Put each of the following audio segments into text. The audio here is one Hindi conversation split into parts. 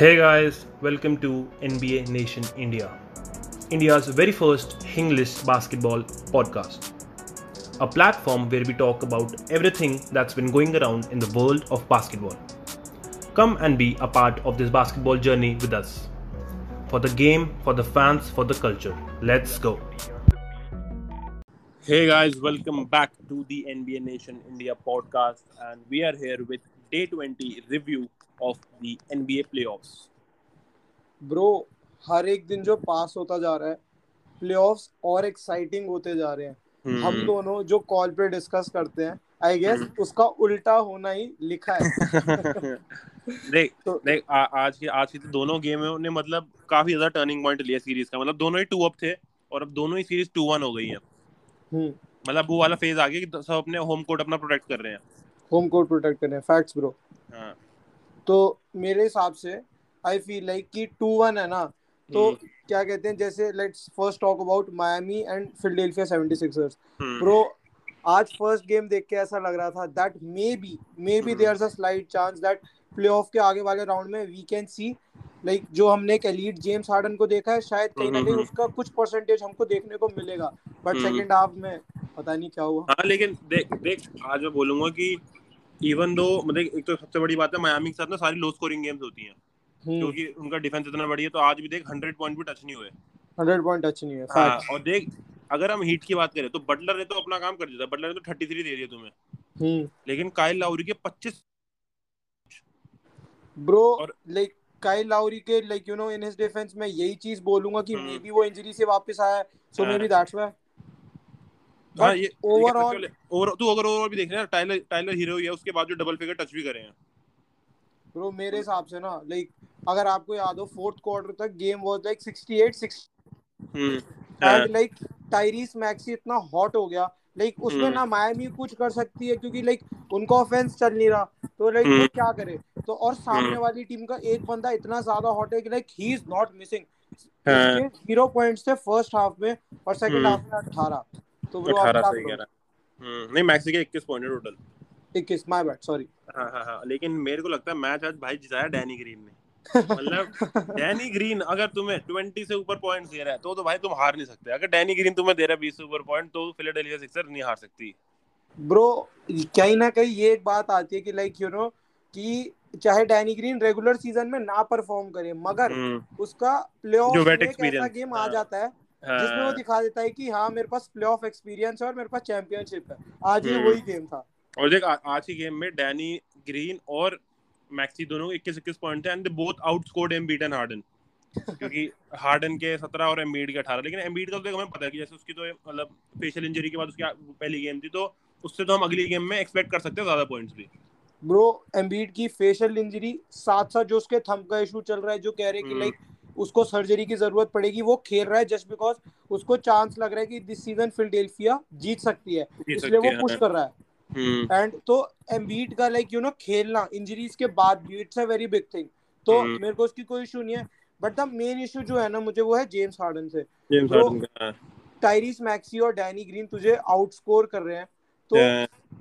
Hey guys, welcome to NBA Nation India, India's very first Hinglish basketball podcast. A platform where we talk about everything that's been going around in the world of basketball. Come and be a part of this basketball journey with us. For the game, for the fans, for the culture. Let's go. Hey guys, welcome back to the NBA Nation India podcast, and we are here with Day 20 review of the NBA playoffs. Bro, हर एक दिन जो पास होता जा रहा है, playoffs और exciting होते जा रहे हैं. हम दोनों जो कॉल पे डिस्कस करते हैं, I guess उसका उल्टा होना ही लिखा है. देख आज की तो दोनों गेमों ने मतलब काफी ज्यादा टर्निंग पॉइंट लिया सीरीज का. मतलब दोनों ही 2-up थे और अब दोनों ही सीरीज 2-1 हो गई है. मतलब वो वाला फेज आ गया कि सब अपने होम कोर्ट अपना प्रोटेक्ट कर रहे हैं. Facts bro. हाँ. तो मेरे हिसाब से आई फील लाइक कि 2-1 है ना, तो क्या कहते हैं, जैसे let's first talk about Miami and Philadelphia 76ers. Bro, आज फर्स्ट गेम देख के ऐसा लग रहा था that maybe there's a slight chance that playoff के आगे वाले राउंड में वी कैन सी लाइक जो हमने एक एलीट जेम्स हार्डन को देखा है, शायद कहीं ना कहीं उसका कुछ परसेंटेज हमको देखने को मिलेगा. बट सेकंड हाफ में पता नहीं क्या हुआ. हां, लेकिन देख आज मैं बोलूंगा कि इवन दो मतलब एक तो सबसे बड़ी बात है मायामी के साथ ना सारी लो स्कोरिंग गेम्स होती हैं क्योंकि उनका डिफेंस इतना बड़ी है. तो आज भी देख 100 पॉइंट भी टच नहीं हुए. 100 पॉइंट टच नहीं हुए. हां, और देख अगर हम हीट की बात करें तो बटलर ने तो अपना काम कर दिया. बटलर ने तो 33 दे दिए तुम्हें. लेकिन काइल लाउरी के 25. ब्रो, लाइक काइल लाउरी के like you know in his defence मैं यही चीज बोलूंगा कि मे बी वो इंजरी से वापस आया है, so maybe that's why. हां, ये ओवरऑल तू अगर ओवरऑल भी देख रहे हैं टाइलर हीरो ही है. उसके बाद जो डबल फिगर टच भी करे हैं ब्रो, मेरे हिसाब से ना लाइक अगर आपको याद हो फोर्थ क्वार्टर तक game was like 68-6. And like Tyrese Maxey इतना हॉट हो गया लाइक उसमें ना मायामी कुछ कर सकती है क्योंकि लाइक उनका ऑफेंस चल नहीं रहा, तो लाइक वो क्या करे. तो और सामने वाली टीम का एक बंदा इतना ज्यादा हॉट है कि like he is not missing. 0 points थे फर्स्ट हाफ में और सेकंड हाफ में 18. तो वो 18 सही कह रहा. नहीं, मैक्सी के 21 point total. 21 my bad, sorry. हां, लेकिन मेरे को लगता है मैच आज भाई जिताया डैनी ग्रीन ने. मतलब डैनी ग्रीन अगर तुम्हें 20 से ऊपर पॉइंट्स दे रहा है तो भाई तुम हार नहीं सकते. अगर डैनी ग्रीन तुम्हें दे रहा है 20 से ऊपर पॉइंट तो फिलाडेल्फिया सिक्सर नहीं हार सकती. ब्रो, कहीं ना कहीं ये एक बात आती है कि लाइक यू नो कि चाहे डैनी ग्रीन रेगुलर सीजन में ना परफॉर्म करे मगर उसका प्लेऑफ में ऐसा गेम आ जाता है जिसमें वो दिखा देता है कि हाँ मेरे पास प्लेऑफ एक्सपीरियंस है और मेरे पास चैंपियनशिप है. आज ये वही गेम था. और देख आज ही गेम में डैनी ग्रीन और मैक्सी दोनों 21-21 पॉइंट थे and both outscored Embiid and Harden क्योंकि हार्डन के 17 और एम्बीड के 18. लेकिन एम्बीड का तो हमें पता है कि जैसे उसकी तो मतलब फेशियल इंजरी के बाद उसकी पहली गेम थी, तो उससे तो हम अगली गेम में एक्सपेक्ट कर सकते हैं ज्यादा पॉइंट्स भी. ब्रो, एम्बीड की फेशियल इंजरी साथ जो उसके थंब का इशू चल रहा है, जो कह रहे कि लाइक उसको सर्जरी की जरूरत पड़ेगी, वो खेल रहा है जस्ट बिकॉज उसको चांस लग रहा है कि दिस सीजन फिलाडेल्फिया जीत सकती है, इसलिए वो पुश कर रहा है. एंड तो एम्बीड का लाइक यू नो खेलना इंजरीज के बाद भी it's a very big thing. तो मेरे को उसकी कोई इशू नहीं है. बट द मेन इशू जो है ना मुझे वो है जेम्स हार्डन से. टाइरिस मैक्सी और डैनी ग्रीन तुझे आउटस्कोर कर रहे हैं तो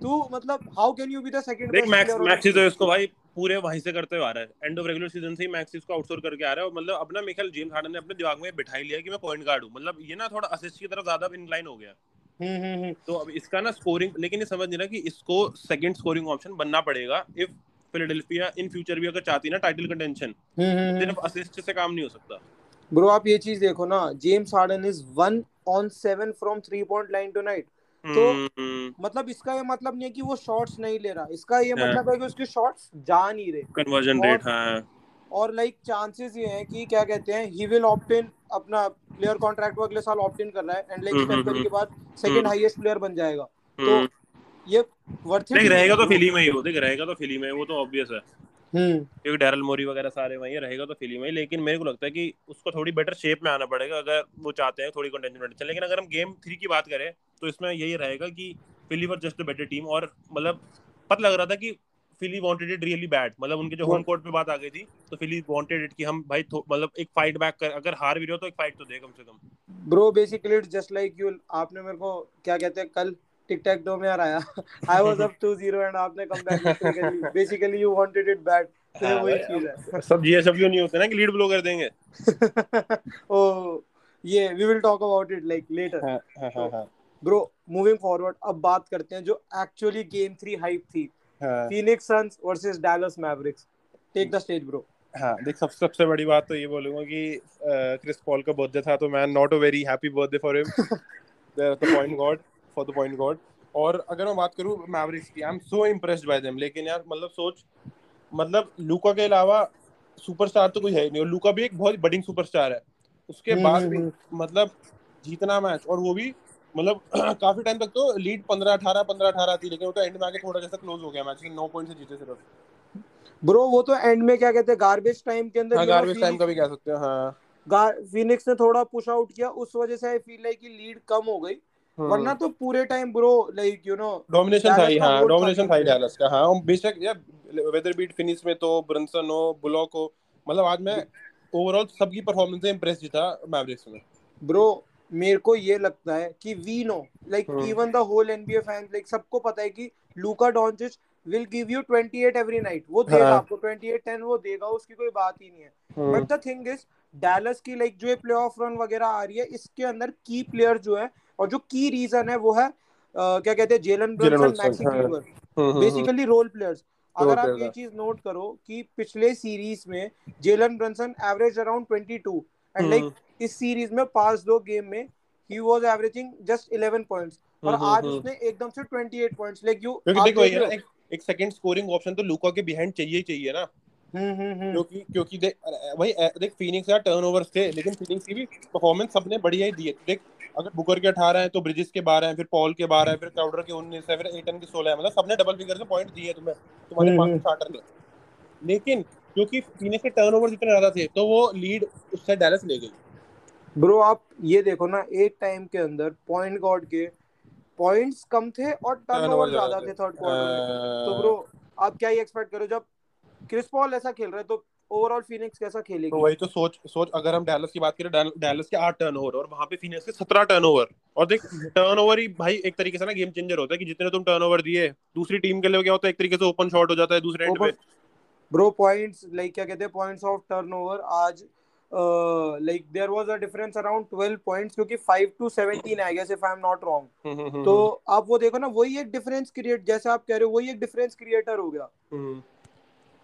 तू मतलब how can you be the second best. Maxey तो इसको भाई पूरे वहीं से करते हुए आ रहा है. एंड ऑफ रेगुलर सीजन से ही मैक्सी इसको आउटसोर करके आ रहा है. और मतलब अपना मिकल जेम्स हार्डन ने अपने दिमाग में बिठा लिया कि मैं पॉइंट गार्ड हूं. मतलब ये ना थोड़ा असिस्ट की तरफ ज्यादा इंक्लाइन हो गया. तो अब इसका ना स्कोरिंग, लेकिन ये समझ नहीं रहा कि इसको सेकंड स्कोरिंग ऑप्शन बनना पड़ेगा. इफ फिलाडेल्फिया इन फ्यूचर भी अगर चाहती ना टाइटल कंटेंशन, सिर्फ असिस्ट से काम नहीं हो सकता. ब्रो, आप ये चीज देखो ना, James Harden is 1 on 7 from 3 point line tonight. तो मतलब इसका ये मतलब नहीं है कि वो शॉट्स नहीं ले रहा. इसका ये मतलब है कि उसके शॉट्स जा नहीं रहे, कन्वर्जन रेट. हां, और लाइक चांसेस ये हैं कि क्या कहते हैं ही विल ऑप्ट इन अपना प्लेयर कॉन्ट्रैक्ट वो अगले साल ऑप्ट इन कर रहा है एंड लाइक स्टेप करने के बाद सेकंड हाईएस्ट प्लेयर बन जाएगा. तो ये वर्थ इट रहेगा. तो फिली में ही वो देख रहेगा. तो फिली में वो तो ऑब्वियस है क्योंकि डैरल मोरी वगैरह सारे वहीं रहेगा. तो फिली में, लेकिन मेरे को लगता है कि उसको थोड़ी बेटर शेप में आना पड़ेगा अगर वो चाहते हैं थोड़ी कंटेंशन. लेकिन अगर हम गेम 3 की बात करें तो इसमें यही रहेगा कि Philly were just a better team. और मतलब पता लग रहा था कि Philly wanted it really bad. मतलब उनके जो होम कोर्ट पे बात आ गई थी तो फिली वांटेड इट कि हम भाई मतलब एक फाइट बैक कर, अगर हार भी रहे हो तो एक फाइट तो दे कम से कम. Bro, basically it's just like you. आपने मेरे को क्या कहते हैं कल टिक टैक डो में यार आया आई वाज अप 2-0 एंड आपने कमबैक किया. Basically you wanted it bad. सब जीएसडब्ल्यू नहीं होते ना कि लीड ब्लो कर देंगे। ओ ये we will talk about it like later. Bro moving forward अब बात करते हैं जो एक्चुअली गेम 3 हाइप थी, Phoenix Suns versus Dallas Mavericks. Take the stage bro. हाँ देख सबसे बड़ी बात तो ये बोलूंगा कि क्रिस पॉल का बर्थडे था तो man not a very happy birthday for him for the point god. और अगर मैं बात करूँ मैवरिक्स की, I am so impressed by them. लेकिन यार मतलब सोच, मतलब लूका के अलावा सुपरस्टार तो कोई है नहीं, और लूका भी एक बहुत बडिंग सुपरस्टार है। उसके बाद भी मतलब जीतना मैच, और वो भी मतलब काफी टाइम तक तो लीड 15-18 थी, लेकिन वो तो एंड में आके थोड़ा जैसा क्लोज हो गया मैच, 9 पॉइंट से जीते सिर्फ। ब्रो वो तो एंड में क्या कहते हैं गार्बेज टाइम के अंदर, गार्बेज टाइम का भी कह सकते हैं। हां फीनिक्स ने थोड़ा पुश आउट किया, उस वजह से आई फील लाइक कि लीड कम हो गई, वरना तो पूरे time bro like you know domination था डैलस का। हां बेशक यार वेदर बीट फिनिश में तो ब्रंसन हो, बुलॉक हो, मतलब आज मैं ओवरऑल सबकी परफॉर्मेंस से इंप्रेस था मैवरिक्स में। ब्रो मेरे को ये लगता है कि we know like even the whole NBA fans like सबको पता है कि लूका डॉनचिच will give you 28 every night, वो देगा आपको 28-10 वो देगा, उसकी कोई बात ही नहीं है। But the thing is Dallas की लाइक जो प्ले ऑफ रन वगैरह आ रही है, इसके अंदर की प्लेयर जो है और जो की रीजन है वो है क्या कहते हैं Jalen Brunson, Maxi Kleber, basically role players. अगर आप ये चीज नोट करो कि पिछले सीरीज में Jalen Brunson average around 22 and like इस सीरीज में पास 2 गेम में he was averaging just 11 points और आज उसने एकदम से 28 points लाइक यू देखो यार एक सेकंड स्कोरिंग ऑप्शन तो लूका के बिहाइंड चाहिए ना। क्योंकि देख फीनिक्स का टर्नओवर्स थे, लेकिन फीनिक्स की भी परफॉर्मेंस सबने बढ़िया ही दी है। देख अगर बुकर के 18 हैं तो ब्रिजेस के 12 हैं, फिर पॉल के 12 हैं, फिर क्राउडर के 19 हैं, फिर एटन के 16 हैं, मतलब सबने डबल फिगर से पॉइंट दिए तुम्हारे 5 स्टार्टर ने। लेकिन क्योंकि फीनिक्स के टर्नओवर्स इतने ज्यादा थे तो वो लीड उससे डैलस ले गई। ब्रो आप ये देखो ना, एक टाइम के अंदर पॉइंट गॉर्ड के पॉइंट्स कम थे और टर्नओवर ज्यादा थे थर्ड क्वार्टर में, तो ब्रो आप क्या ही एक्सपेक्ट करो जब क्रिस पॉल ऐसा खेल रहा है तो ओवरऑल फीनिक्स कैसा खेलेगी। तो वही तो सोच अगर हम डैलस की बात करें, डैलस के 8 टर्नओवर और वहां पे फीनिक्स के 17 टर्नओवर। और देख टर्नओवर ही भाई एक तरीके से ना गेम चेंजर होता है कि जितने तुम टर्नओवर दिए दूसरी टीम के लिए क्या होता है एक तरीके से ओपन शॉट हो जाता है दूसरे एंड पे। ब्रो पॉइंट्स लाइक क्या कहते हैं पॉइंट्स ऑफ टर्नओवर आज like there was a difference around 12 points क्योंकि 5-17 I guess if I'm not wrong। तो आप वो देखो ना, वही एक डिफरेंस क्रिएट, जैसे आप कह रहे हो वही एक डिफरेंस क्रिएटर हो गया।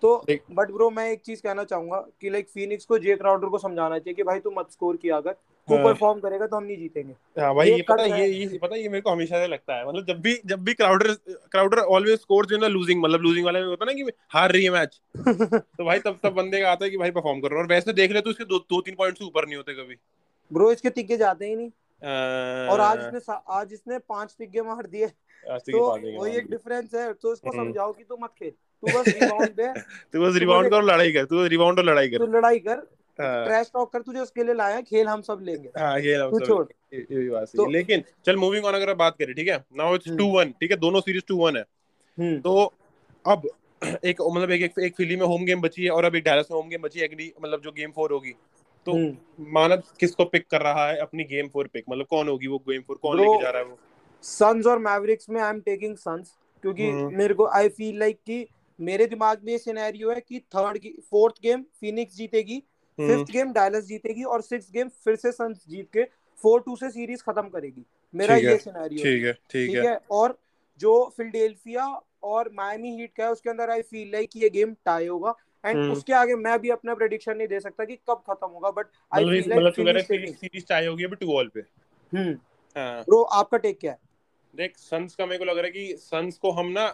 तो बट ब्रो मैं एक चीज कहना चाहूंगा कि लाइक फीनिक्स को जे क्राउडर को समझाना चाहिए कि भाई तू मत स्कोर किया कर, तू परफॉर्म करेगा तो हम नहीं जीतेंगे। हां भाई ये पता है मेरे को हमेशा से लगता है, मतलब जब भी Crowder always scores in the losing, मतलब लूजिंग वाले में होता है ना कि हार रही है मैच तो भाई तब बंदे का आता है कि भाई परफॉर्म करो। और वैसे देख ले तो इसके 2-3 पॉइंट से ऊपर नहीं होते कभी ब्रो, इसके टिके जाते ही नहीं। और आज इसने 5 टिके मार दिए, तो वही एक डिफरेंस है। तो इसको समझाओ कि तू मत खेल, तू बस रिबाउंड दे, तू बस रिबाउंड कर लड़ाई कर ट्रैश टॉक कर, तुझे उसके लिए लाया, खेल हम सब लेंगे। हां खेल हम सब छोड़ ये भी बात है। लेकिन चल मूविंग ऑन, अगर आप बात करें ठीक है, नाउ इट्स 2-1 ठीक है, दोनों सीरीज 2-1 है। तो अब एक मतलब एक फिली में होम गेम बची है और अब एक डैलस में होम गेम बची है, मतलब जो गेम 4 होगी। तो मानव किसको पिक कर रहा है अपनी गेम 4 पिक, मतलब कौन होगी वो गेम 4, कौन लेके जा रहा है वो? सन्स और मैवरिक्स में आई एम टेकिंग सन्स, क्योंकि मेरे को आई फील लाइक कि मेरे दिमाग में ये सिनेरियो है कि फोर्थ गेम फीनिक्स जीतेगी, 5th गेम डैलस जीतेगी और 6th गेम फिर से सन्स जीत के 4-2 से सीरीज खत्म करेगी। मेरा ये सिनेरियो है। ठीक है। और जो फिलाडेल्फिया और मायमी हीट का है उसके अंदर आई फील लाइक ये गेम टाई होगा एंड उसके आगे मैं भी अपना प्रेडिक्शन नहीं दे सकता कि कब खत्म होगा, but I feel like series tie होगी अभी 2-2 पे। ब्रो आपका टेक क्या है? देख सन्स का मेरे को लग रहा है कि सन्स को हम ना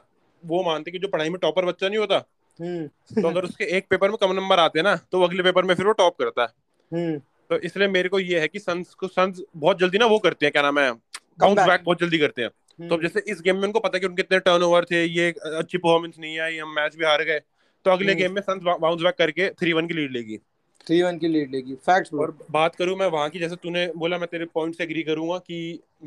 वो मानते कि जो पढ़ाई में टॉपर बच्चा नहीं होता तो अगर उसके एक पेपर में कम नंबर आते हैं ना तो अगले पेपर में फिर वो टॉप करता है। तो इसलिए मेरे को ये है कि सन्स बहुत जल्दी ना वो करते हैं, क्या नाम है, बाउंस बैक बहुत जल्दी करते हैं। तो जैसे इस गेम में उनको पता है कि उनके इतने टर्नओवर थे, ये अच्छी परफॉर्मेंस नहीं आई, हम मैच भी हार गए, तो अगले गेम में सन्स बाउंस बैक करके 3-1 की लीड लेगी। 3-1 की लीड लेगी। फैक्ट्स। और बात करूं मैं वहां की, जैसे तूने बोला मैं तेरे पॉइंट से एग्री करूंगा कि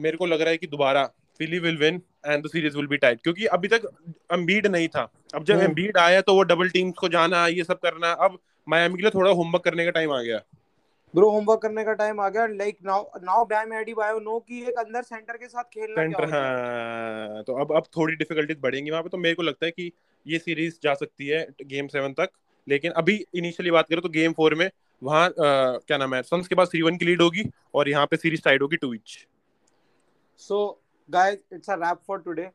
मेरे को लग रहा है कि दोबारा Philly will win and the series will be tight, क्योंकि अभी तक एम्बीड नहीं था। अब जब एम्बीड आया तो वो डबल टीम्स को जाना, ये सब करना, अब मायामी के लिए थोड़ा होमवर्क करने का टाइम आ गया। ब्रो होमवर्क करने का टाइम आ गया, like now Bam Adebayo no कि एक अंदर सेंटर के साथ खेलना क्या होता है। हां तो अब थोड़ी डिफिकल्टीज बढ़ेंगी वहां पे, तो मेरे को लगता है कि ये सीरीज जा सकती है गेम 7 तक लेकिन अभी इनिशियली बात करें तो गेम 4 में वहाँ क्या नाम है, सन्स के पास 3-1 की लीड होगी और यहाँ पे सीरीज टाइड होगी 2-2। So guys, it's a wrap for today.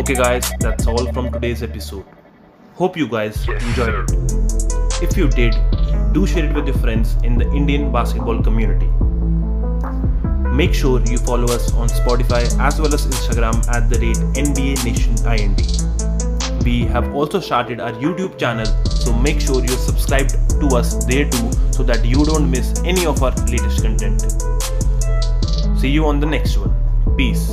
Okay guys, that's all from today's episode. Hope you guys enjoyed it. If you did, do share it with your friends in the Indian basketball community. Make sure you follow us on Spotify as well as Instagram @NBA Nation IND. We have also started our YouTube channel, so make sure you're subscribed to us there too so that you don't miss any of our latest content. See you on the next one. Peace.